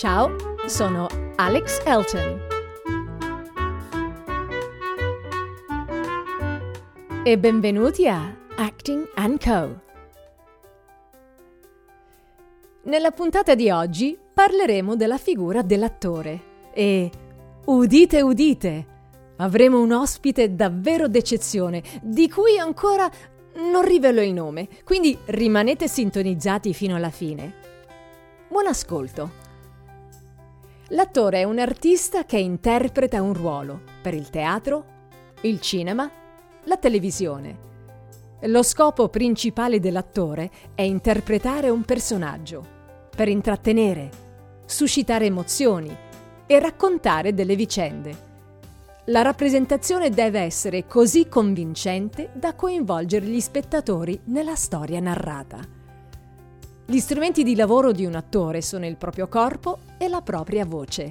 Ciao, sono Alex Elton. E benvenuti a Acting and Co. Nella puntata di oggi parleremo della figura dell'attore e, udite udite, avremo un ospite davvero d'eccezione, di cui ancora non rivelo il nome, quindi rimanete sintonizzati fino alla fine. Buon ascolto! L'attore è un artista che interpreta un ruolo per il teatro, il cinema, la televisione. Lo scopo principale dell'attore è interpretare un personaggio, per intrattenere, suscitare emozioni e raccontare delle vicende. La rappresentazione deve essere così convincente da coinvolgere gli spettatori nella storia narrata. Gli strumenti di lavoro di un attore sono il proprio corpo e la propria voce.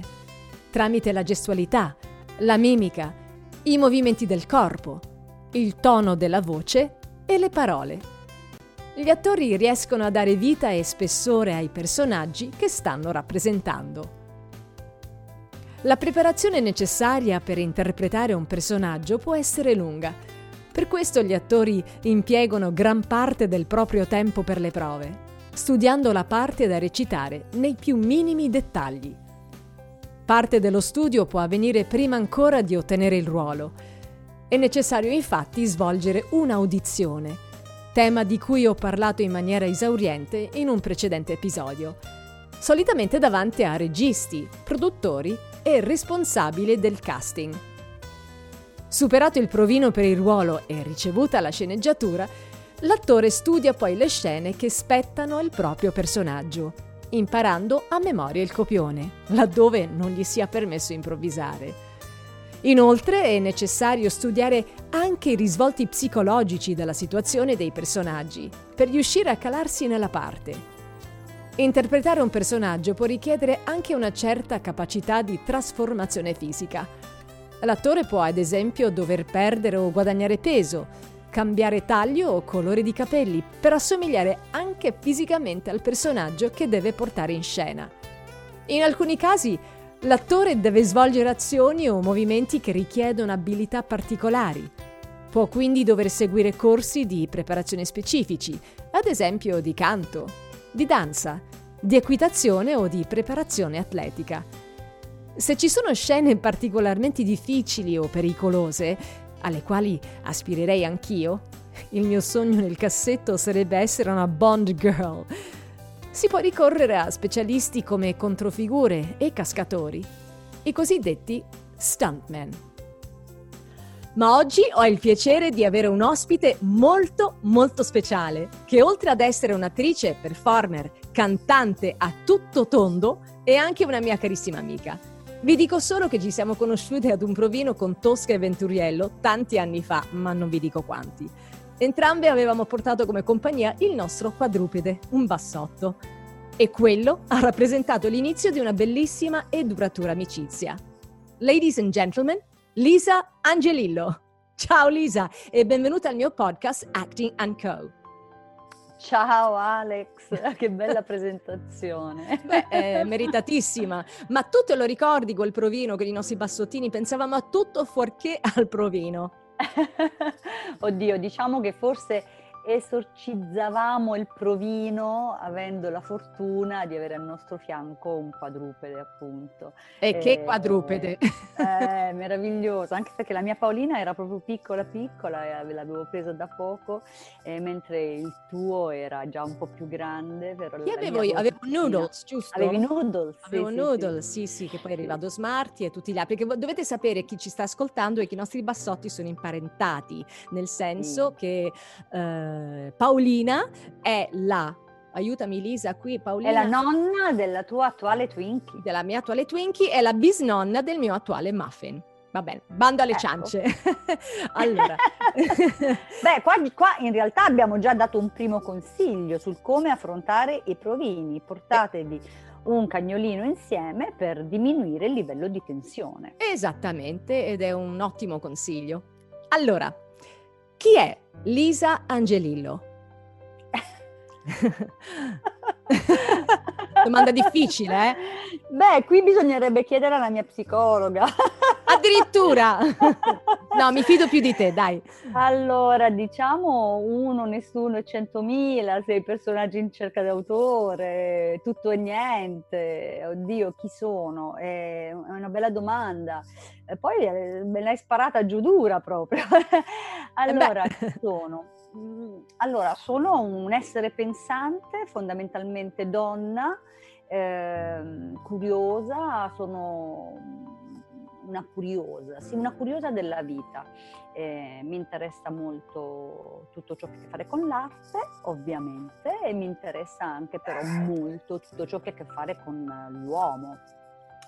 Tramite la gestualità, la mimica, i movimenti del corpo, il tono della voce e le parole. Gli attori riescono a dare vita e spessore ai personaggi che stanno rappresentando. La preparazione necessaria per interpretare un personaggio può essere lunga. Per questo gli attori impiegano gran parte del proprio tempo per le prove, studiando la parte da recitare nei più minimi dettagli. Parte dello studio può avvenire prima ancora di ottenere il ruolo. È necessario infatti svolgere un'audizione, tema di cui ho parlato in maniera esauriente in un precedente episodio, solitamente davanti a registi, produttori e responsabile del casting. Superato il provino per il ruolo e ricevuta la sceneggiatura, l'attore studia poi le scene che spettano al proprio personaggio, imparando a memoria il copione, laddove non gli sia permesso improvvisare. Inoltre è necessario studiare anche i risvolti psicologici della situazione dei personaggi, per riuscire a calarsi nella parte. Interpretare un personaggio può richiedere anche una certa capacità di trasformazione fisica. L'attore può, ad esempio, dover perdere o guadagnare peso, cambiare taglio o colore di capelli, per assomigliare anche fisicamente al personaggio che deve portare in scena. In alcuni casi, l'attore deve svolgere azioni o movimenti che richiedono abilità particolari. Può quindi dover seguire corsi di preparazione specifici, ad esempio di canto, di danza, di equitazione o di preparazione atletica. Se ci sono scene particolarmente difficili o pericolose, alle quali aspirerei anch'io, il mio sogno nel cassetto sarebbe essere una Bond girl. Si può ricorrere a specialisti come controfigure e cascatori, i cosiddetti stuntman. Ma oggi ho il piacere di avere un ospite molto speciale, che oltre ad essere un'attrice, performer, cantante a tutto tondo, è anche una mia carissima amica. Vi dico solo che ci siamo conosciute ad un provino con Tosca e Venturiello tanti anni fa, ma non vi dico quanti. Entrambe avevamo portato come compagnia il nostro quadrupede, un bassotto. E quello ha rappresentato l'inizio di una bellissima e duratura amicizia. Ladies and gentlemen, Lisa Angelillo. Ciao Lisa e benvenuta al mio podcast Acting and Co. Ciao Alex, che bella presentazione. Beh, è meritatissima. Ma tu te lo ricordi quel provino con i nostri bassottini? Pensavamo a tutto fuorché al provino. Oddio, diciamo che forse esorcizzavamo il provino avendo la fortuna di avere al nostro fianco un quadrupede, appunto. E che quadrupede! Meraviglioso, anche perché la mia Paolina era proprio piccola, ve l'avevo presa da poco, mentre il tuo era già un po' più grande. Avevo Noodles, giusto? Avevi Noodles? Avevo noodles, sì, che poi è arrivato Smarty e tutti gli altri, perché dovete sapere, chi ci sta ascoltando, è che i nostri bassotti sono imparentati, nel senso che... Paolina è la, aiutami Lisa qui, Paolina è la nonna della tua attuale Twinkie, della mia attuale Twinkie, è la bisnonna del mio attuale Muffin. Va bene, bando alle ciance. Allora beh, qua in realtà abbiamo già dato un primo consiglio sul come affrontare i provini. Portatevi un cagnolino insieme per diminuire il livello di tensione. Esattamente, ed è un ottimo consiglio. Allora, chi è Lisa Angelillo? Domanda difficile, eh? Beh, qui bisognerebbe chiedere alla mia psicologa. Addirittura! No, mi fido più di te, dai. Allora, diciamo uno, nessuno e 100.000, sei personaggi in cerca d'autore, tutto e niente. Oddio, chi sono? È una bella domanda. E poi me l'hai sparata giù dura proprio. Allora, chi sono? Allora, sono un essere pensante, fondamentalmente donna, curiosa, sono una curiosa, sì, una curiosa della vita. Mi interessa molto tutto ciò che ha a che fare con l'arte, ovviamente, e mi interessa anche però molto tutto ciò che ha a che fare con l'uomo.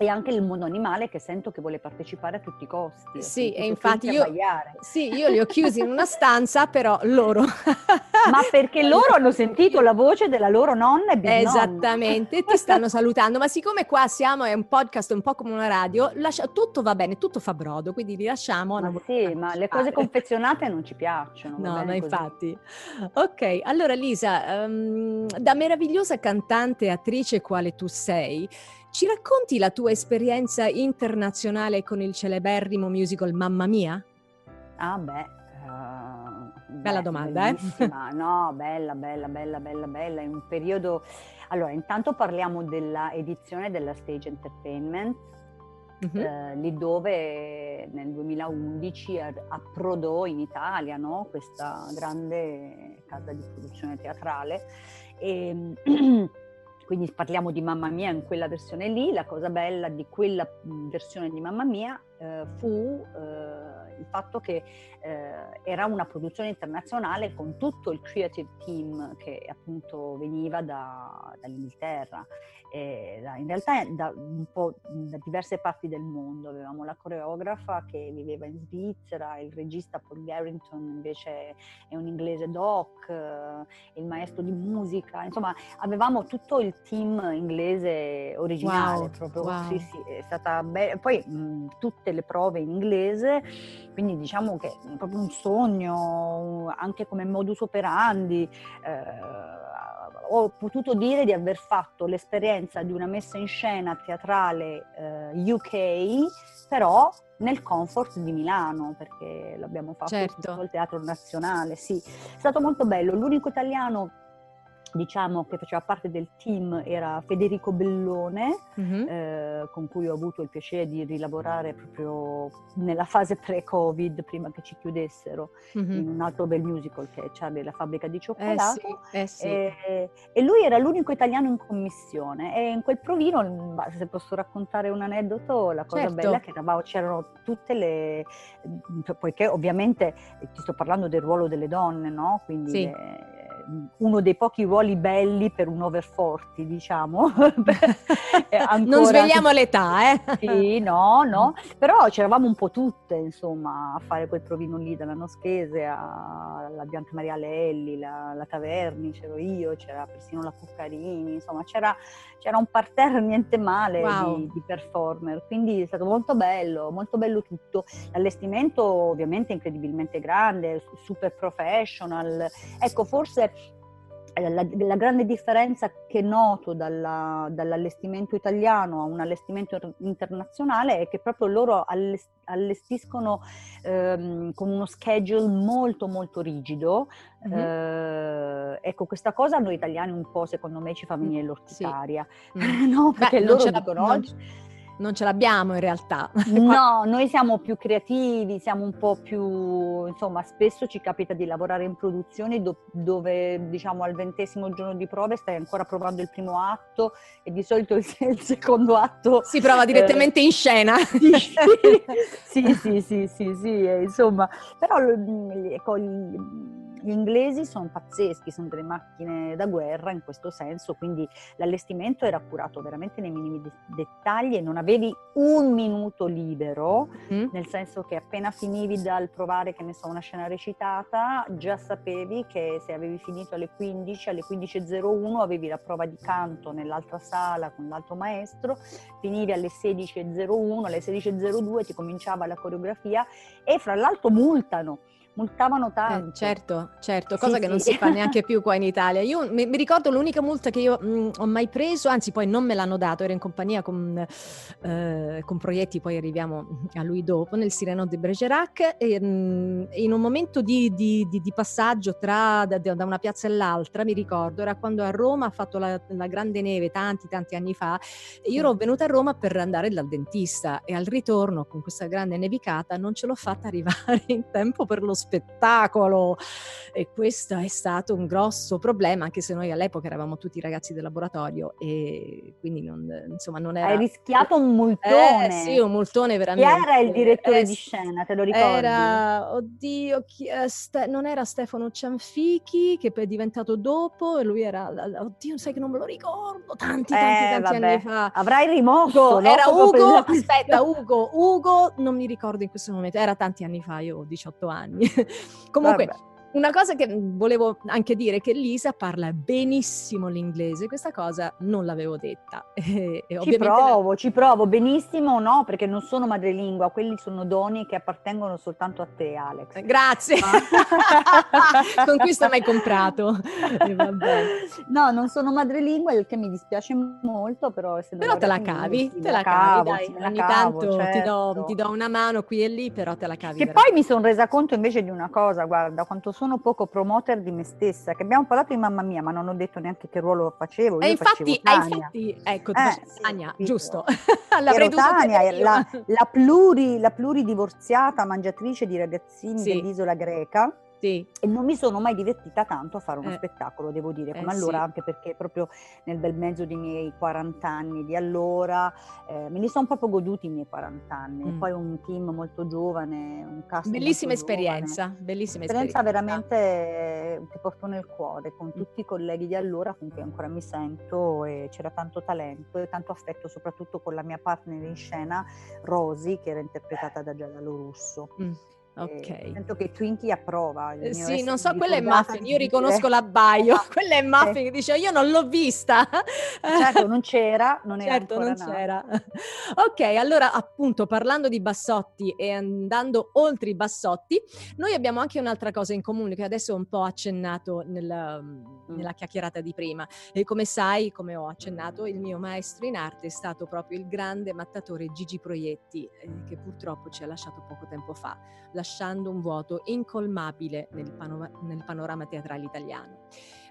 E anche il mondo animale, che sento che vuole partecipare a tutti i costi. Sì, e infatti io li ho chiusi in una stanza, però loro... Ma perché loro hanno sentito la voce della loro nonna e bisnonna. Esattamente, ti stanno salutando. Ma siccome qua siamo, è un podcast un po' come una radio, tutto va bene, tutto fa brodo, quindi li lasciamo. Ma sì, ma le cose confezionate non ci piacciono. No, ma infatti. Ok, allora Lisa, da meravigliosa cantante e attrice quale tu sei, ci racconti la tua esperienza internazionale con il celeberrimo musical Mamma Mia? Ah beh, bella domanda, bellissima. No, bella, in un periodo... Allora, intanto parliamo della edizione della Stage Entertainment, lì dove nel 2011 approdò in Italia, no? Questa grande casa di produzione teatrale e... Quindi parliamo di Mamma Mia in quella versione lì. La cosa bella di quella versione di Mamma Mia fu il fatto che era una produzione internazionale con tutto il creative team che appunto veniva dall'Inghilterra. In realtà da diverse parti del mondo. Avevamo la coreografa che viveva in Svizzera, il regista Paul Gerrington invece è un inglese doc, il maestro di musica, insomma avevamo tutto il team inglese originale. Wow, proprio. Wow. Sì, è stata bella. Poi tutte le prove in inglese, quindi diciamo che è proprio un sogno anche come modus operandi. Ho potuto dire di aver fatto l'esperienza di una messa in scena teatrale UK, però nel comfort di Milano, perché l'abbiamo fatto tutto il Teatro Nazionale, sì. È stato molto bello. L'unico italiano, diciamo, che faceva parte del team era Federico Bellone, con cui ho avuto il piacere di rilavorare proprio nella fase pre-Covid, prima che ci chiudessero, in un altro bel musical che è Charlie, la fabbrica di cioccolato. Sì. E lui era l'unico italiano in commissione, e in quel provino, se posso raccontare un aneddoto, la cosa bella è che c'erano tutte le... poiché ovviamente ti sto parlando del ruolo delle donne, no? Quindi sì. Uno dei pochi ruoli belli per un overforti, diciamo. Ancora... Non svegliamo l'età, eh? Sì, no. Però c'eravamo un po' tutte, insomma, a fare quel provino lì, dalla Noschese alla Bianca Maria Lelli, la Taverni, c'ero io, c'era persino la Cuccarini, insomma, c'era un parterre niente male. Wow. di performer, quindi è stato molto bello tutto. L'allestimento ovviamente incredibilmente grande, super professional. Ecco, forse la grande differenza che noto dall'allestimento italiano a un allestimento internazionale è che proprio loro allestiscono con uno schedule molto molto rigido. Ecco, questa cosa noi italiani un po', secondo me, ci fa venire l'orticaria. Sì. No, perché loro dicono oggi... Non ce l'abbiamo in realtà. No, noi siamo più creativi, siamo un po' più... Insomma, spesso ci capita di lavorare in produzioni dove, diciamo, al 20° giorno di prove stai ancora provando il primo atto e di solito il secondo atto... Si prova direttamente in scena. Sì, insomma. Però, ecco... Gli inglesi sono pazzeschi, sono delle macchine da guerra in questo senso, quindi l'allestimento era curato veramente nei minimi dettagli e non avevi un minuto libero, nel senso che appena finivi dal provare, che ne so, una scena recitata, già sapevi che se avevi finito alle 15, alle 15.01 avevi la prova di canto nell'altra sala con l'altro maestro, finivi alle 16.01, alle 16.02 ti cominciava la coreografia e fra l'altro multano. multavano tanto. Certo, cosa che non si fa neanche più qua in Italia. Io mi ricordo l'unica multa che io ho mai preso, anzi poi non me l'hanno dato, ero in compagnia con Proietti, poi arriviamo a lui dopo, nel Cyrano de Bergerac, e in un momento di passaggio da una piazza e l'altra, mi ricordo, era quando a Roma ha fatto la grande neve tanti anni fa, e io ero venuta a Roma per andare dal dentista e al ritorno con questa grande nevicata non ce l'ho fatta arrivare in tempo per lo spettacolo, e questo è stato un grosso problema, anche se noi all'epoca eravamo tutti ragazzi del laboratorio e quindi non era... Hai rischiato un multone. Sì, un multone veramente. Chi era il direttore di scena, te lo ricordi? Era, non era Stefano Cianfichi, che è diventato dopo, e lui era, sai che non me lo ricordo, tanti anni fa. Avrai rimorso. Era Ugo, aspetta, Ugo non mi ricordo in questo momento, era tanti anni fa, io ho 18 anni. Comunque, vabbè. Una cosa che volevo anche dire è che Lisa parla benissimo l'inglese, questa cosa non l'avevo detta. Ci provo, benissimo no, perché non sono madrelingua, quelli sono doni che appartengono soltanto a te, Alex. Grazie, ma... con questo m'hai comprato. Vabbè. No, non sono madrelingua, il che mi dispiace molto, però te la cavi, dai, ogni tanto certo. ti do una mano qui e lì, però te la cavi. Che veramente. Poi mi sono resa conto invece di una cosa, guarda, quanto sono poco promoter di me stessa, che abbiamo parlato in Mamma Mia, ma non ho detto neanche che ruolo facevo. E infatti, ecco, Tania, sì, giusto. L'avrei Tania, la pluridivorziata mangiatrice di ragazzini dell'isola greca. Sì. E non mi sono mai divertita tanto a fare uno spettacolo, devo dire, come allora, anche perché proprio nel bel mezzo dei miei 40 anni di allora, me li sono proprio goduti i miei 40 anni, poi un team molto giovane, un cast bellissima esperienza veramente che porto nel cuore, con tutti i colleghi di allora con cui ancora mi sento, e c'era tanto talento e tanto affetto, soprattutto con la mia partner in scena, Rosy, che era interpretata da Giallo Russo. Ok. Sento che Twinkie approva. Sì, non so, quella è Muffin, io riconosco l'abbaio, quella è Muffin che dice io non l'ho vista. Certo, non c'era, non era ancora. Ok, allora appunto parlando di Bassotti e andando oltre i Bassotti, noi abbiamo anche un'altra cosa in comune che adesso ho un po' accennato nella chiacchierata di prima. E come sai, come ho accennato, il mio maestro in arte è stato proprio il grande mattatore Gigi Proietti, che purtroppo ci ha lasciato poco tempo fa, lasciando un vuoto incolmabile nel panorama teatrale italiano.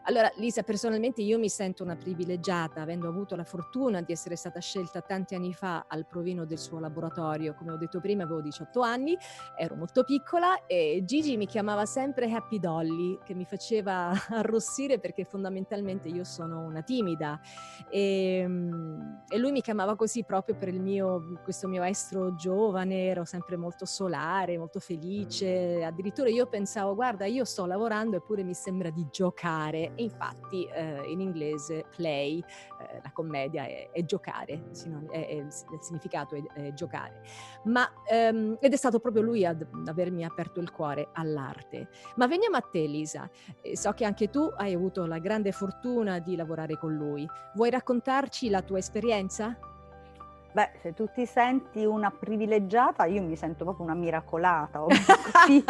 Allora, Lisa, personalmente io mi sento una privilegiata, avendo avuto la fortuna di essere stata scelta tanti anni fa al provino del suo laboratorio. Come ho detto prima, avevo 18 anni, ero molto piccola, e Gigi mi chiamava sempre Happy Dolly, che mi faceva arrossire perché fondamentalmente io sono una timida, e lui mi chiamava così proprio per questo mio estro giovane. Ero sempre molto solare, molto felice, addirittura io pensavo, guarda, io sto lavorando eppure mi sembra di giocare. Infatti in inglese play, la commedia è giocare, il significato è giocare, ma ed è stato proprio lui ad avermi aperto il cuore all'arte. Ma veniamo a te, Lisa, so che anche tu hai avuto la grande fortuna di lavorare con lui, vuoi raccontarci la tua esperienza? Beh, se tu ti senti una privilegiata, io mi sento proprio una miracolata, così,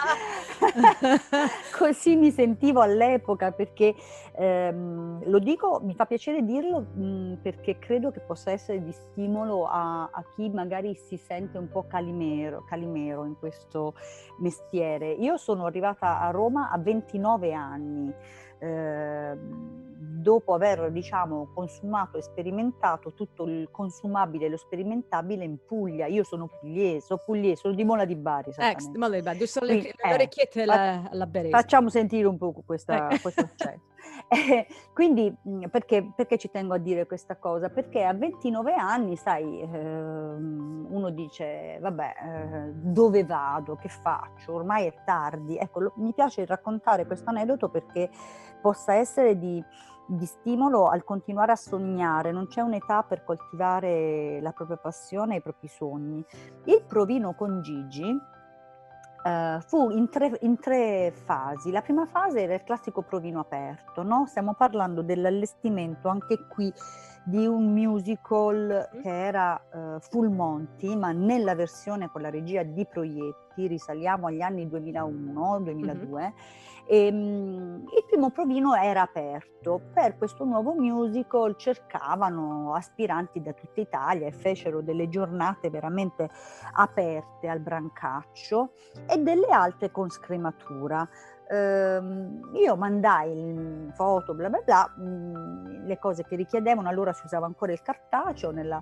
così mi sentivo all'epoca, perché lo dico, mi fa piacere dirlo, perché credo che possa essere di stimolo a chi magari si sente un po' calimero in questo mestiere. Io sono arrivata a Roma a 29 anni, dopo aver, consumato e sperimentato tutto il consumabile e lo sperimentabile in Puglia. Io sono pugliese, sono di Mola di Bari. Mola di Bari, sono le orecchiette alla beretta. Facciamo sentire un po' questo accento. Quindi, perché ci tengo a dire questa cosa? Perché a 29 anni, sai, uno dice, vabbè, dove vado, che faccio? Ormai è tardi. Ecco, mi piace raccontare questo aneddoto perché possa essere di stimolo al continuare a sognare. Non c'è un'età per coltivare la propria passione e i propri sogni. Il provino con Gigi fu in tre fasi. La prima fase era il classico provino aperto, no? Stiamo parlando dell'allestimento anche qui di un musical che era Full Monty, ma nella versione con la regia di Proietti, risaliamo agli anni 2001-2002, e il primo provino era aperto. Per questo nuovo musical cercavano aspiranti da tutta Italia e fecero delle giornate veramente aperte al Brancaccio e delle altre con scrematura. Io mandai foto, bla bla bla, le cose che richiedevano. Allora si usava ancora il cartaceo nel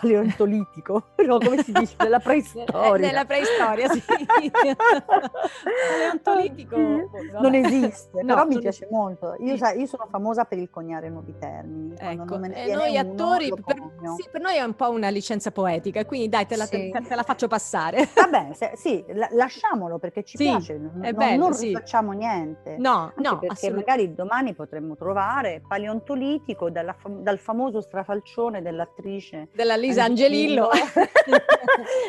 paleontolitico, no, come si dice, nella preistoria. Nella preistoria, sì. Paleontolitico non esiste, no, però mi piace molto. Io sono famosa per il coniare nuovi termini. Ecco, noi attori, per noi è un po' una licenza poetica, quindi dai, te la faccio passare. Vabbè, lasciamolo, perché ci piace, non facciamo niente. No, perché magari domani potremmo trovare paleontolitico dal famoso strafalcione dell'attrice della Lisa Angelillo.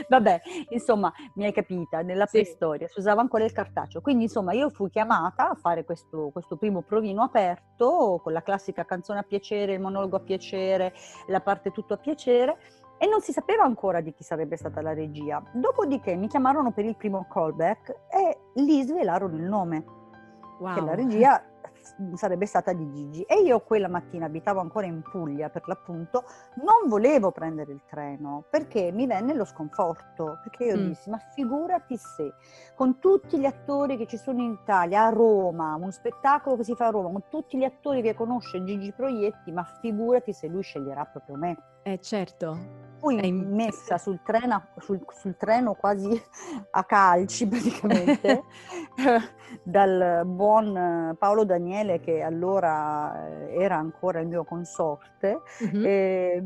Vabbè, insomma, mi hai capita, nella preistoria si usava ancora il cartaceo, quindi insomma io fui chiamata a fare questo primo provino aperto con la classica canzone a piacere, il monologo a piacere, la parte tutto a piacere, e non si sapeva ancora di chi sarebbe stata la regia. Dopodiché mi chiamarono per il primo callback e lì svelarono il nome, che la regia sarebbe stata di Gigi. E io quella mattina abitavo ancora in Puglia, per l'appunto, non volevo prendere il treno perché mi venne lo sconforto, perché io dissi, ma figurati se con tutti gli attori che ci sono in Italia, a Roma, un spettacolo che si fa a Roma, con tutti gli attori che conosce Gigi Proietti, ma figurati se lui sceglierà proprio me. Certo. Fui messa sul treno quasi a calci praticamente dal buon Paolo Daniele, che allora era ancora il mio consorte, e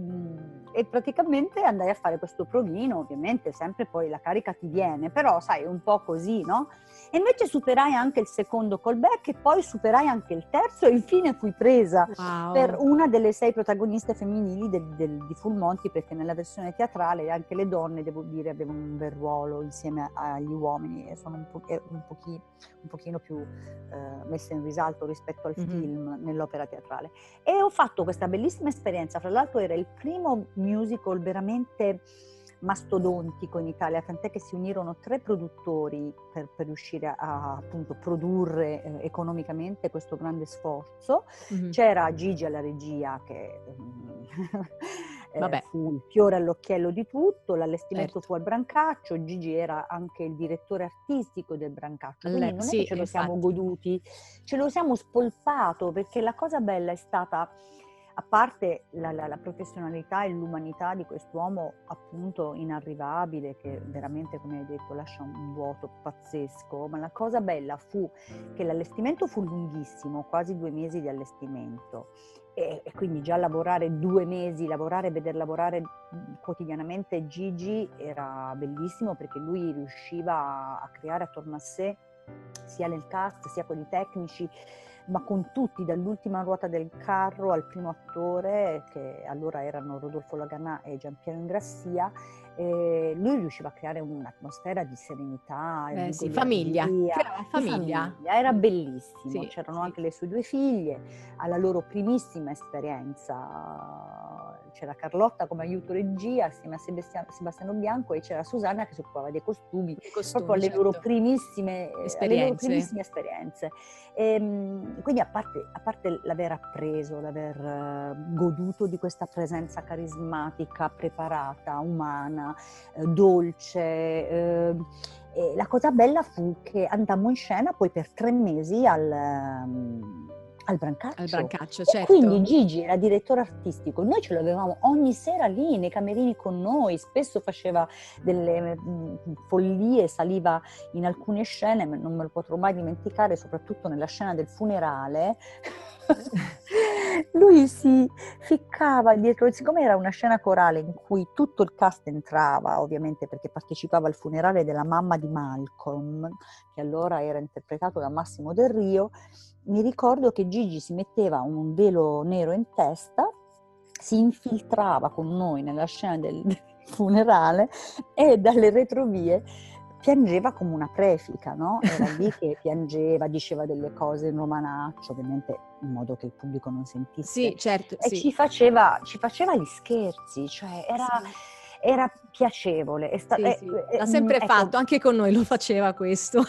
praticamente andai a fare questo provino. Ovviamente sempre poi la carica ti viene, però sai, un po' così, no? E invece superai anche il secondo callback e poi superai anche il terzo e infine fui presa per una delle 6 protagoniste femminili di Full Monty, perché nella versione teatrale anche le donne, devo dire, avevano un bel ruolo insieme agli uomini e sono un pochino più messe in risalto rispetto al film nell'opera teatrale. E ho fatto questa bellissima esperienza, fra l'altro era il primo musical veramente mastodontico in Italia, tant'è che si unirono 3 produttori per riuscire a appunto produrre economicamente questo grande sforzo. C'era Gigi alla regia, che fu il fiore all'occhiello di tutto, l'allestimento fu al Brancaccio, Gigi era anche il direttore artistico del Brancaccio, quindi non è che ce lo siamo goduti, ce lo siamo spolpato, perché la cosa bella è stata, a parte la professionalità e l'umanità di quest'uomo appunto inarrivabile, che veramente, come hai detto, lascia un vuoto pazzesco, ma la cosa bella fu che l'allestimento fu lunghissimo, quasi 2 mesi di allestimento, e quindi già lavorare 2 mesi, veder lavorare quotidianamente Gigi era bellissimo, perché lui riusciva a creare attorno a sé, sia nel cast sia con i tecnici, ma con tutti, dall'ultima ruota del carro al primo attore, che allora erano Rodolfo Laganà e Gian Piero Ingrassia, lui riusciva a creare un'atmosfera di serenità, di famiglia, era bellissimo, c'erano anche le sue 2 figlie, alla loro primissima esperienza, c'era Carlotta come aiuto regia assieme a Sebastiano Bianco, e c'era Susanna che si occupava dei costumi proprio alle loro primissime esperienze. Quindi a parte l'aver appreso, l'aver goduto di questa presenza carismatica, preparata, umana, dolce, e la cosa bella fu che andammo in scena poi per 3 mesi al Brancaccio. Al Brancaccio, certo. E quindi Gigi era direttore artistico, noi ce l'avevamo ogni sera lì nei camerini con noi, spesso faceva delle follie, saliva in alcune scene, non me lo potrò mai dimenticare, soprattutto nella scena del funerale. Lui si ficcava dietro, siccome era una scena corale in cui tutto il cast entrava, ovviamente, perché partecipava al funerale della mamma di Malcolm, che allora era interpretato da Massimo Del Rio. Mi ricordo che Gigi si metteva un velo nero in testa, si infiltrava con noi nella scena del funerale e dalle retrovie piangeva come una prefica, no? Era lì che piangeva, diceva delle cose in romanaccio, ovviamente in modo che il pubblico non sentisse. Sì, certo. E sì, ci faceva gli scherzi, cioè era piacevole. L'ha sempre fatto, anche con noi lo faceva questo.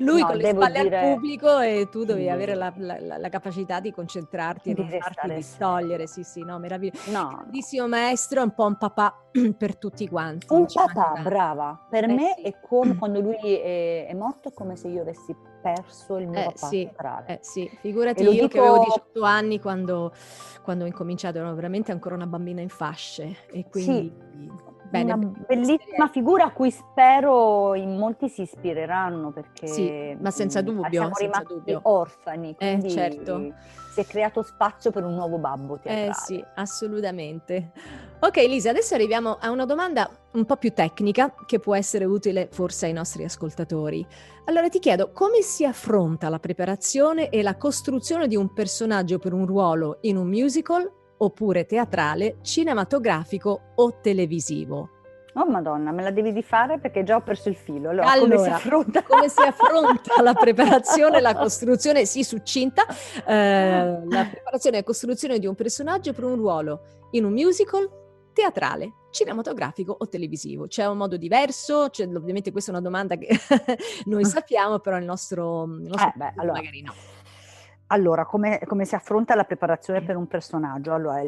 Lui con le spalle al pubblico e tu dovevi avere la capacità di concentrarti, di farti distogliere. Sì, no, meraviglioso. Grandissimo maestro, un po' un papà per tutti quanti. Un papà, brava. Per me è come quando lui è morto, è come se io avessi perso il mio papà centrale. Figurati io che avevo 18 anni quando ho incominciato, ero veramente ancora una bambina in fasce e quindi... Sì. Bene, una bellissima figura a cui spero in molti si ispireranno, perché sì, ma senza dubbio, siamo rimasti orfani, quindi certo. Si è creato spazio per un nuovo babbo teatrale. Sì, assolutamente. Ok Lisa, adesso arriviamo a una domanda un po' più tecnica che può essere utile forse ai nostri ascoltatori. Allora ti chiedo, come si affronta la preparazione e la costruzione di un personaggio per un ruolo in un musical oppure teatrale, cinematografico o televisivo? Oh Madonna, me la devi rifare perché già ho perso il filo. Allora come si affronta la preparazione e la costruzione, la preparazione e la costruzione di un personaggio per un ruolo in un musical, teatrale, cinematografico o televisivo? C'è un modo diverso? Cioè, ovviamente questa è una domanda che noi sappiamo, però il nostro magari no. Allora, come si affronta la preparazione per un personaggio? Allora,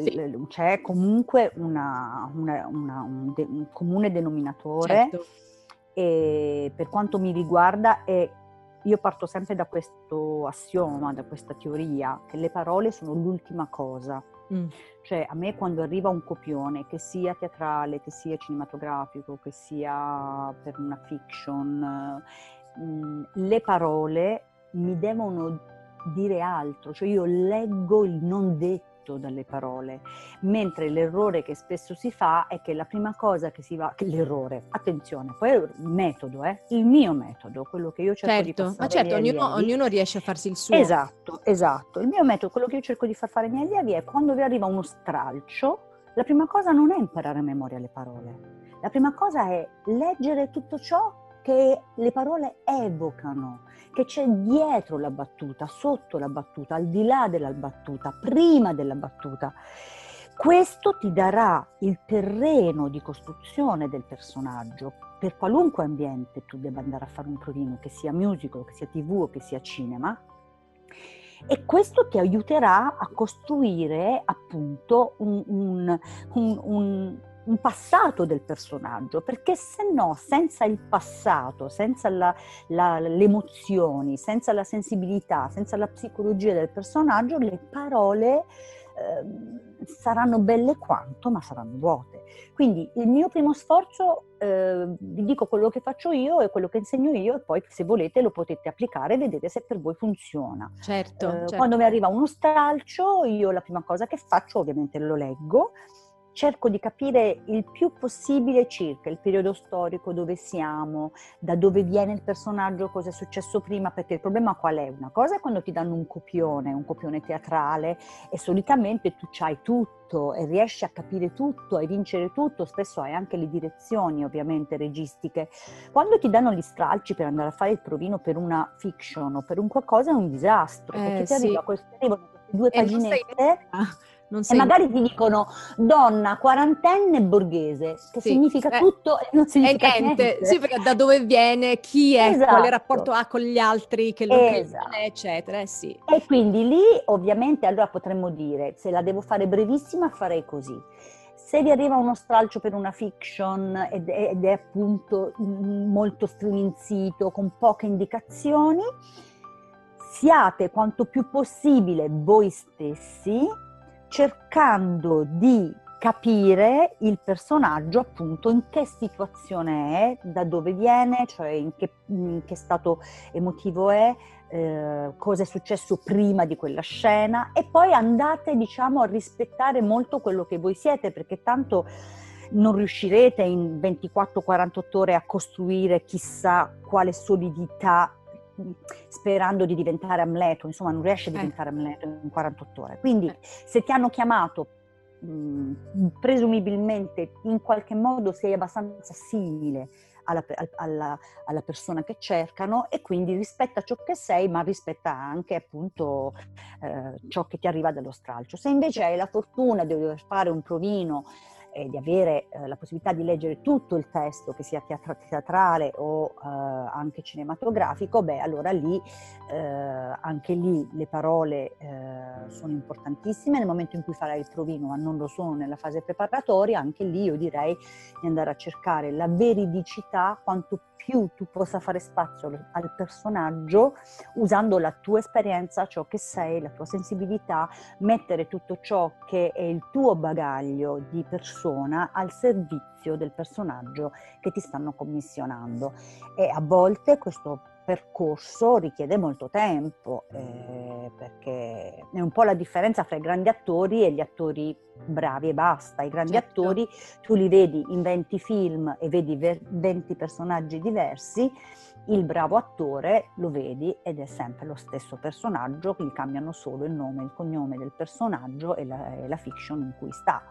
c'è comunque un comune denominatore, certo. E per quanto mi riguarda io parto sempre da questo assioma, da questa teoria, che le parole sono l'ultima cosa. Cioè, a me quando arriva un copione, che sia teatrale, che sia cinematografico, che sia per una fiction, le parole mi devono dire altro, cioè io leggo il non detto dalle parole, mentre l'errore che spesso si fa è che la prima cosa che si va, che l'errore, attenzione, poi il metodo, il mio metodo, quello che io cerco di passare. Ma certo, ognuno riesce a farsi il suo. Esatto, il mio metodo, quello che io cerco di far fare ai miei allievi è quando vi arriva uno stralcio, la prima cosa non è imparare a memoria le parole, la prima cosa è leggere tutto ciò che le parole evocano, che c'è dietro la battuta, sotto la battuta, al di là della battuta, prima della battuta. Questo ti darà il terreno di costruzione del personaggio per qualunque ambiente tu debba andare a fare un provino, che sia musical, che sia TV o che sia cinema, e questo ti aiuterà a costruire appunto un passato del personaggio, perché se no, senza il passato, senza le emozioni, senza la sensibilità, senza la psicologia del personaggio, le parole saranno belle quanto, ma saranno vuote. Quindi il mio primo sforzo, vi dico quello che faccio io e quello che insegno io, e poi se volete lo potete applicare e vedete se per voi funziona. Certo. Quando mi arriva uno stralcio, io la prima cosa che faccio, ovviamente lo leggo, cerco di capire il più possibile circa il periodo storico, dove siamo, da dove viene il personaggio, cosa è successo prima, perché il problema qual è? Una cosa è quando ti danno un copione teatrale e solitamente tu c'hai tutto e riesci a capire tutto, a vincere tutto, spesso hai anche le direzioni ovviamente registiche. Quando ti danno gli stralci per andare a fare il provino per una fiction o per un qualcosa è un disastro, perché ti arriva queste due paginette... E magari ti dicono donna, quarantenne, borghese, che significa tutto e non significa niente. Sì, perché da dove viene, chi è, quale rapporto ha con gli altri, che lo crede, eccetera. E quindi lì ovviamente allora potremmo dire, se la devo fare brevissima farei così. Se vi arriva uno stralcio per una fiction ed è appunto molto striminzito, con poche indicazioni, siate quanto più possibile voi stessi, cercando di capire il personaggio appunto in che situazione è, da dove viene, cioè in che stato emotivo è, cosa è successo prima di quella scena, e poi andate diciamo a rispettare molto quello che voi siete, perché tanto non riuscirete in 24-48 ore a costruire chissà quale solidità sperando di diventare Amleto, insomma non riesce a diventare Amleto in 48 ore, quindi se ti hanno chiamato presumibilmente in qualche modo sei abbastanza simile alla persona che cercano, e quindi rispetta ciò che sei, ma rispetta anche appunto ciò che ti arriva dallo stralcio. Se invece hai la fortuna di dover fare un provino e di avere la possibilità di leggere tutto il testo, che sia teatrale o anche cinematografico, beh, allora lì anche lì le parole sono importantissime. Nel momento in cui farai il provino, ma non lo sono nella fase preparatoria, anche lì io direi di andare a cercare la veridicità, quanto più tu possa fare spazio al personaggio, usando la tua esperienza, ciò che sei, la tua sensibilità, mettere tutto ciò che è il tuo bagaglio di persona al servizio del personaggio che ti stanno commissionando. E a volte questo percorso richiede molto tempo, perché è un po' la differenza fra i grandi attori e gli attori bravi e basta. I grandi attori tu li vedi in 20 film e vedi 20 personaggi diversi, il bravo attore lo vedi ed è sempre lo stesso personaggio, gli cambiano solo il nome e il cognome del personaggio e la fiction in cui sta.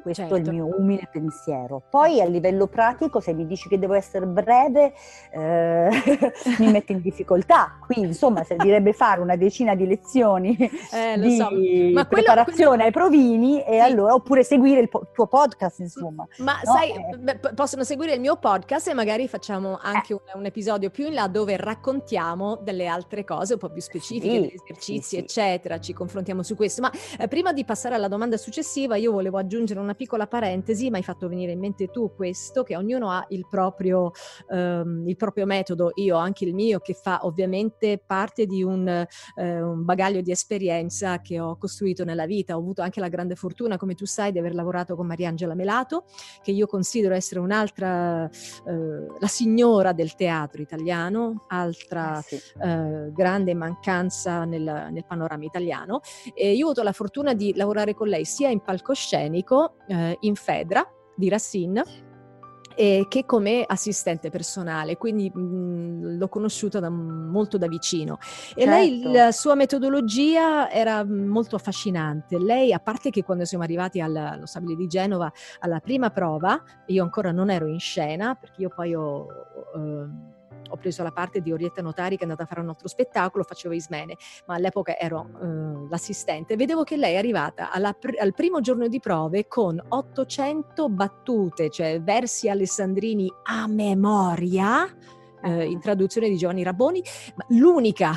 Questo è il mio umile pensiero. Poi a livello pratico, se mi dici che devo essere breve, mi metto in difficoltà. Qui insomma servirebbe fare una decina di lezioni di preparazione ai provini, e allora, oppure seguire il tuo podcast, insomma. Ma no? Possono seguire il mio podcast e magari facciamo anche un episodio più in là dove raccontiamo delle altre cose un po' più specifiche, degli esercizi, eccetera. Ci confrontiamo su questo. Ma prima di passare alla domanda successiva, io volevo aggiungere una piccola parentesi, ma hai fatto venire in mente tu questo, che ognuno ha il proprio metodo. Io ho anche il mio, che fa ovviamente parte di un bagaglio di esperienza che ho costruito nella vita. Ho avuto anche la grande fortuna, come tu sai, di aver lavorato con Mariangela Melato, che io considero essere la signora del teatro italiano, grande mancanza nel panorama italiano, e io ho avuto la fortuna di lavorare con lei sia in palcoscenico in Fedra di Racine, che come assistente personale, quindi l'ho conosciuta molto da vicino. E lei, la sua metodologia era molto affascinante. Lei, a parte che quando siamo arrivati allo Stabile di Genova, alla prima prova, io ancora non ero in scena, perché io poi ho preso la parte di Orietta Notari, che è andata a fare un altro spettacolo, facevo Ismene, ma all'epoca ero l'assistente. Vedevo che lei è arrivata al primo giorno di prove con 800 battute, cioè versi alessandrini a memoria, in traduzione di Giovanni Rabboni, ma l'unica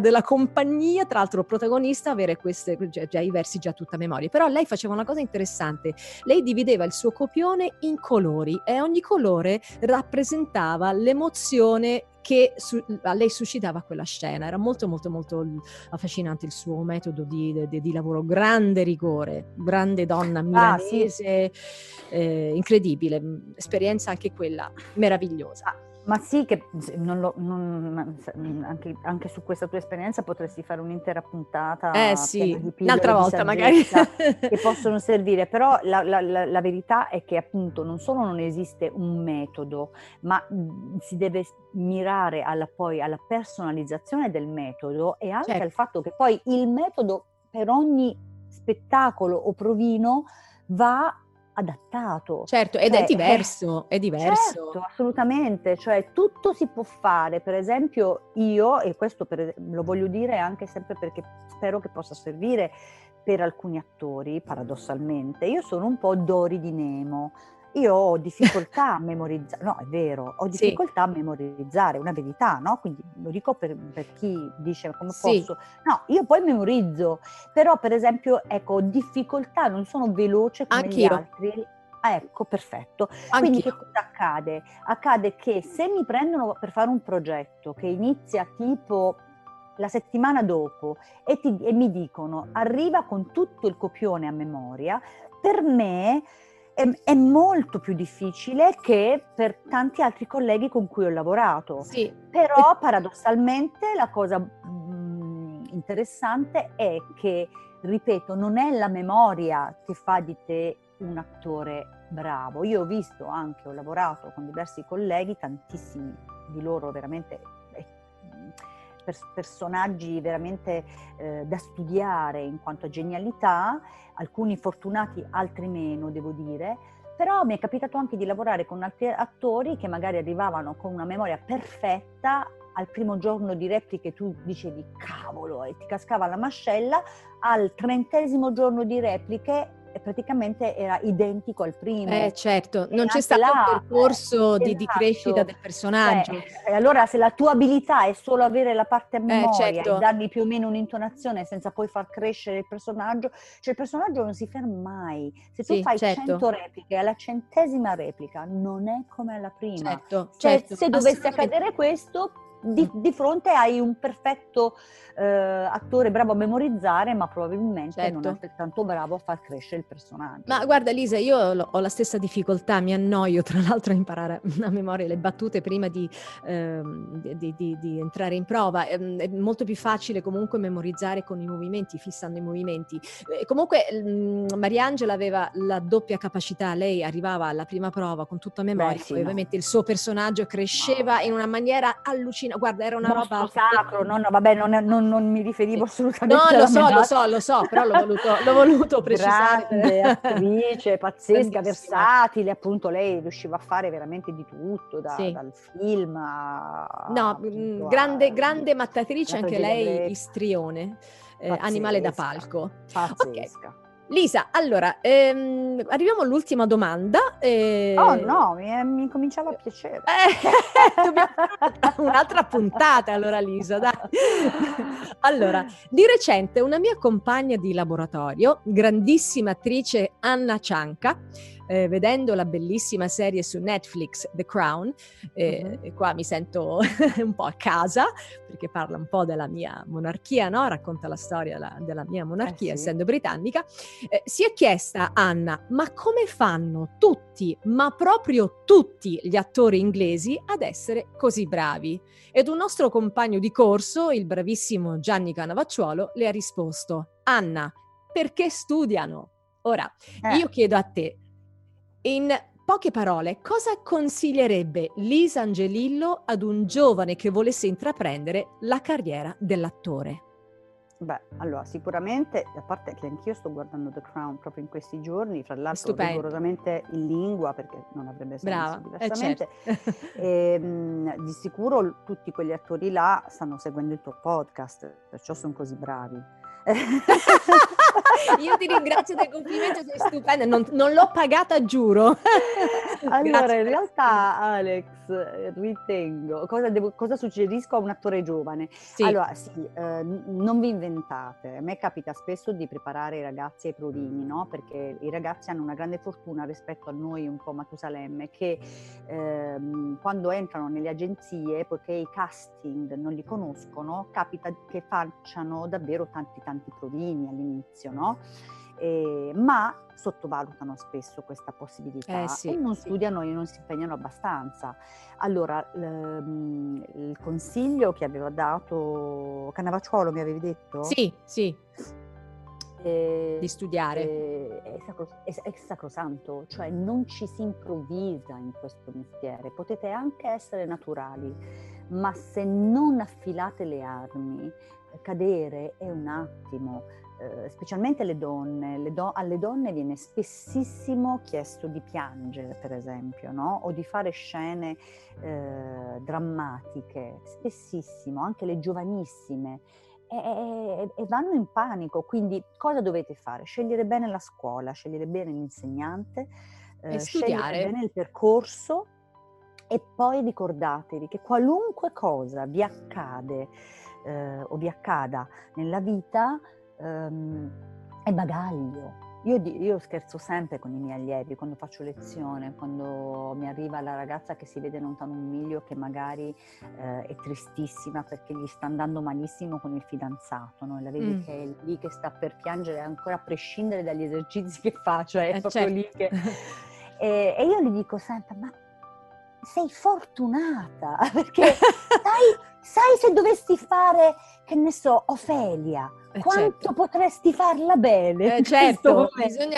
della compagnia, tra l'altro protagonista, avere queste, già i versi già tutta a memoria. Però lei faceva una cosa interessante: lei divideva il suo copione in colori, e ogni colore rappresentava l'emozione che a lei suscitava quella scena. Era molto molto molto affascinante il suo metodo di lavoro. Grande rigore, grande donna milanese, incredibile, esperienza anche quella meravigliosa. Ma sì, che anche su questa tua esperienza potresti fare un'intera puntata, un'altra volta magari, che possono servire. Però la verità è che appunto non solo non esiste un metodo, ma si deve mirare alla personalizzazione del metodo, e anche al fatto che poi il metodo per ogni spettacolo o provino va adattato. Certo, ed è diverso, è diverso. Certo, assolutamente, cioè tutto si può fare. Per esempio io, e questo lo voglio dire anche sempre perché spero che possa servire per alcuni attori, paradossalmente, io sono un po' Dori di Nemo. Io ho difficoltà a memorizzare, no, è vero, ho difficoltà a memorizzare, una verità, no? Quindi lo dico per chi dice come posso. No, io poi memorizzo, però per esempio, ecco, ho difficoltà, non sono veloce come gli altri. Ah, ecco, perfetto. Quindi che cosa accade? Accade che se mi prendono per fare un progetto che inizia tipo la settimana dopo e mi dicono arriva con tutto il copione a memoria, per me è molto più difficile che per tanti altri colleghi con cui ho lavorato. Sì. Però paradossalmente la cosa interessante è che, ripeto, non è la memoria che fa di te un attore bravo. Io ho lavorato con diversi colleghi, tantissimi di loro veramente personaggi veramente da studiare in quanto a genialità, alcuni fortunati, altri meno, devo dire. Però mi è capitato anche di lavorare con altri attori che magari arrivavano con una memoria perfetta, al primo giorno di repliche tu dicevi cavolo e ti cascava la mascella, al 30° giorno di repliche praticamente era identico al primo. Certo, non c'è stato un percorso di crescita del personaggio. Allora se la tua abilità è solo avere la parte a memoria, certo, e dargli più o meno un'intonazione senza poi far crescere il personaggio, cioè il personaggio non si ferma mai. Se tu fai 100 repliche, alla 100ª replica non è come alla prima. Se dovesse accadere questo, di fronte hai un perfetto attore bravo a memorizzare, ma probabilmente non altrettanto bravo a far crescere il personaggio. Ma guarda Lisa, io ho la stessa difficoltà, mi annoio tra l'altro a imparare a memoria le battute prima di entrare in prova. È molto più facile comunque memorizzare con i movimenti, fissando i movimenti. Comunque Mariangela aveva la doppia capacità, lei arrivava alla prima prova con tutta memoria, poi ovviamente il suo personaggio cresceva in una maniera allucinante. Guarda, era una roba sacro, non mi riferivo assolutamente lo so, però l'ho voluto precisare. Grande attrice, pazzesca, versatile, appunto lei riusciva a fare veramente di tutto, dal film a... grande mattatrice, anche lei istrione, animale da palco. Pazzesca. Okay. Lisa, allora, arriviamo all'ultima domanda. Oh no, mi cominciava a piacere. Dobbiamo fare un'altra puntata allora, Lisa, dai. Allora, di recente una mia compagna di laboratorio, grandissima attrice Anna Cianca, vedendo la bellissima serie su Netflix The Crown, e qua mi sento un po' a casa perché parla un po' della mia monarchia, no? Racconta la storia della mia monarchia, essendo britannica, si è chiesta Anna, ma come fanno tutti, ma proprio tutti gli attori inglesi ad essere così bravi? Ed un nostro compagno di corso, il bravissimo Gianni Canavacciuolo, le ha risposto: Anna, perché studiano? Ora, io chiedo a te, in poche parole, cosa consiglierebbe Lisa Angelillo ad un giovane che volesse intraprendere la carriera dell'attore? Beh, allora, sicuramente, a parte che anch'io sto guardando The Crown proprio in questi giorni, fra l'altro rigorosamente in lingua, perché non avrebbe senso diversamente, di sicuro tutti quegli attori là stanno seguendo il tuo podcast, perciò sono così bravi. Io ti ringrazio del complimento, sei stupenda, non l'ho pagata, giuro. Allora, in realtà, Alex, ritengo, cosa suggerisco a un attore giovane? Allora, non vi inventate. A me capita spesso di preparare i ragazzi ai provini, no? Perché i ragazzi hanno una grande fortuna rispetto a noi un po' matusalemme, che quando entrano nelle agenzie, poiché i casting non li conoscono, capita che facciano davvero tanti provini all'inizio, no? Ma sottovalutano spesso questa possibilità e non studiano e non si impegnano abbastanza. Allora, il consiglio che aveva dato Canavacciuolo, mi avevi detto? Sì. Di studiare è sacrosanto, cioè non ci si improvvisa in questo mestiere. Potete anche essere naturali, ma se non affilate le armi, cadere è un attimo, specialmente le donne. Alle donne viene spessissimo chiesto di piangere, per esempio, no? O di fare scene drammatiche, spessissimo, anche le giovanissime, e vanno in panico. Quindi cosa dovete fare? Scegliere bene la scuola, scegliere bene l'insegnante, scegliere bene il percorso, e poi ricordatevi che qualunque cosa vi accade o vi accada nella vita è bagaglio. Io scherzo sempre con i miei allievi quando faccio lezione, quando mi arriva la ragazza che si vede lontano un miglio, che magari è tristissima perché gli sta andando malissimo con il fidanzato, no? E la vedi che è lì che sta per piangere, ancora a prescindere dagli esercizi che fa, cioè è proprio lì che... e io gli dico sempre, ma sei fortunata, perché sai se dovessi fare che ne so, Ofelia, quanto certo. potresti farla bene? Certo,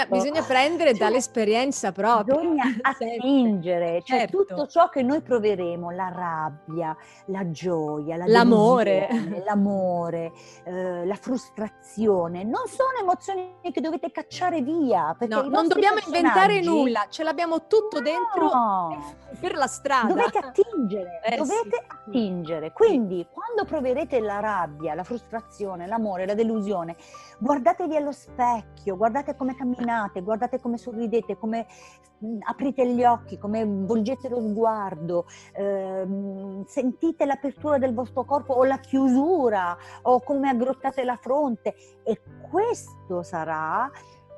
bisogna prendere dall'esperienza propria. Bisogna attingere, cioè certo. tutto ciò che noi proveremo, la rabbia, la gioia, l'amore, la frustrazione, non sono emozioni che dovete cacciare via. Perché no, non dobbiamo inventare nulla, ce l'abbiamo tutto dentro per la strada. Dovete attingere, attingere. Quindi quando proverete la rabbia, la frustrazione, l'amore, la delusione, guardatevi allo specchio, guardate come camminate, guardate come sorridete, come aprite gli occhi, come volgete lo sguardo, sentite l'apertura del vostro corpo o la chiusura o come aggrottate la fronte, e questo sarà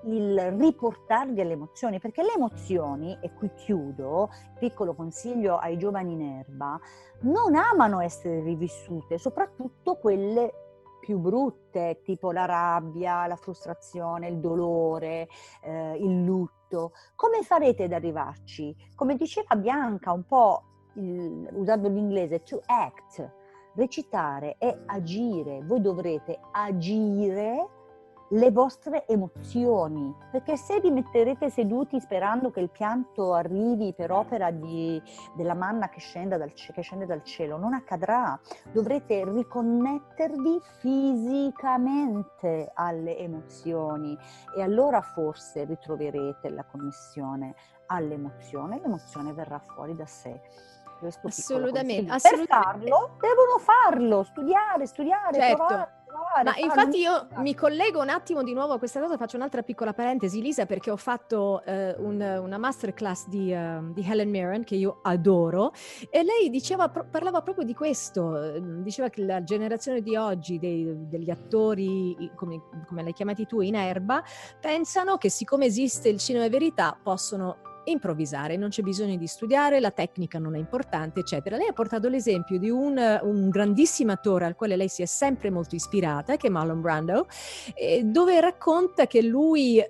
il riportarvi alle emozioni, perché le emozioni, e qui chiudo, piccolo consiglio ai giovani in erba, non amano essere rivissute, soprattutto quelle più brutte, tipo la rabbia, la frustrazione, il dolore, il lutto. Come farete ad arrivarci? Come diceva Bianca un po' usando l'inglese, to act, recitare e agire. Voi dovrete agire le vostre emozioni, perché se vi metterete seduti sperando che il pianto arrivi per opera della manna che scende dal cielo, non accadrà. Dovrete riconnettervi fisicamente alle emozioni, e allora forse ritroverete la connessione all'emozione, l'emozione verrà fuori da sé. Assolutamente, assolutamente. Per farlo devono farlo, studiare, certo. provare. Ma infatti io mi collego un attimo di nuovo a questa cosa, faccio un'altra piccola parentesi, Lisa, perché ho fatto una masterclass di Helen Mirren, che io adoro, e lei parlava proprio di questo, diceva che la generazione di oggi degli attori, come l'hai chiamati tu, in erba, pensano che siccome esiste il cinema e verità possono improvvisare, non c'è bisogno di studiare, la tecnica non è importante, eccetera. Lei ha portato l'esempio di un grandissimo attore al quale lei si è sempre molto ispirata, che è Marlon Brando, dove racconta che lui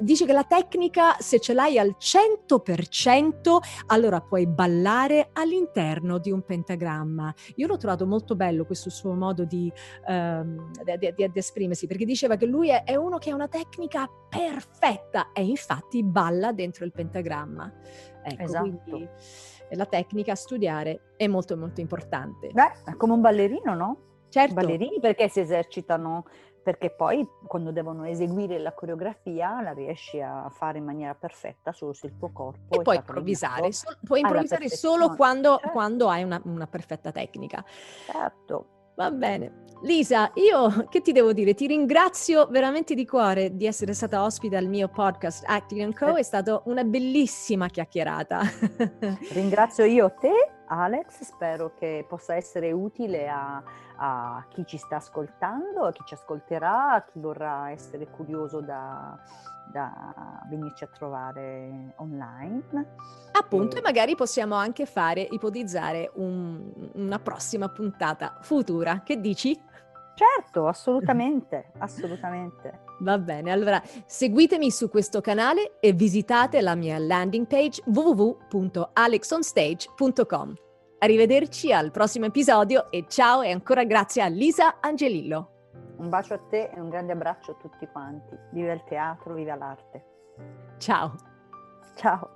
dice che la tecnica, se ce l'hai al 100%, allora puoi ballare all'interno di un pentagramma. Io l'ho trovato molto bello questo suo modo di esprimersi, perché diceva che lui è uno che ha una tecnica perfetta e infatti balla dentro il pentagramma. Ecco, esatto. Quindi la tecnica a studiare è molto molto importante. Beh, è come un ballerino, no? Certo. I ballerini perché si esercitano? Perché poi quando devono eseguire la coreografia la riesci a fare in maniera perfetta solo sul tuo corpo. E puoi improvvisare, solo quando hai una perfetta tecnica. Certo. Va bene. Lisa, io che ti devo dire? Ti ringrazio veramente di cuore di essere stata ospite al mio podcast Acting and Co. È stata una bellissima chiacchierata. Ringrazio io te, Alex, spero che possa essere utile a chi ci sta ascoltando, a chi ci ascolterà, a chi vorrà essere curioso da venirci a trovare online. Appunto, e magari possiamo anche ipotizzare una prossima puntata futura. Che dici? Certo, assolutamente. Va bene, allora seguitemi su questo canale e visitate la mia landing page www.alexonstage.com. Arrivederci al prossimo episodio e ciao, e ancora grazie a Lisa Angelillo. Un bacio a te e un grande abbraccio a tutti quanti. Viva il teatro, viva l'arte. Ciao. Ciao.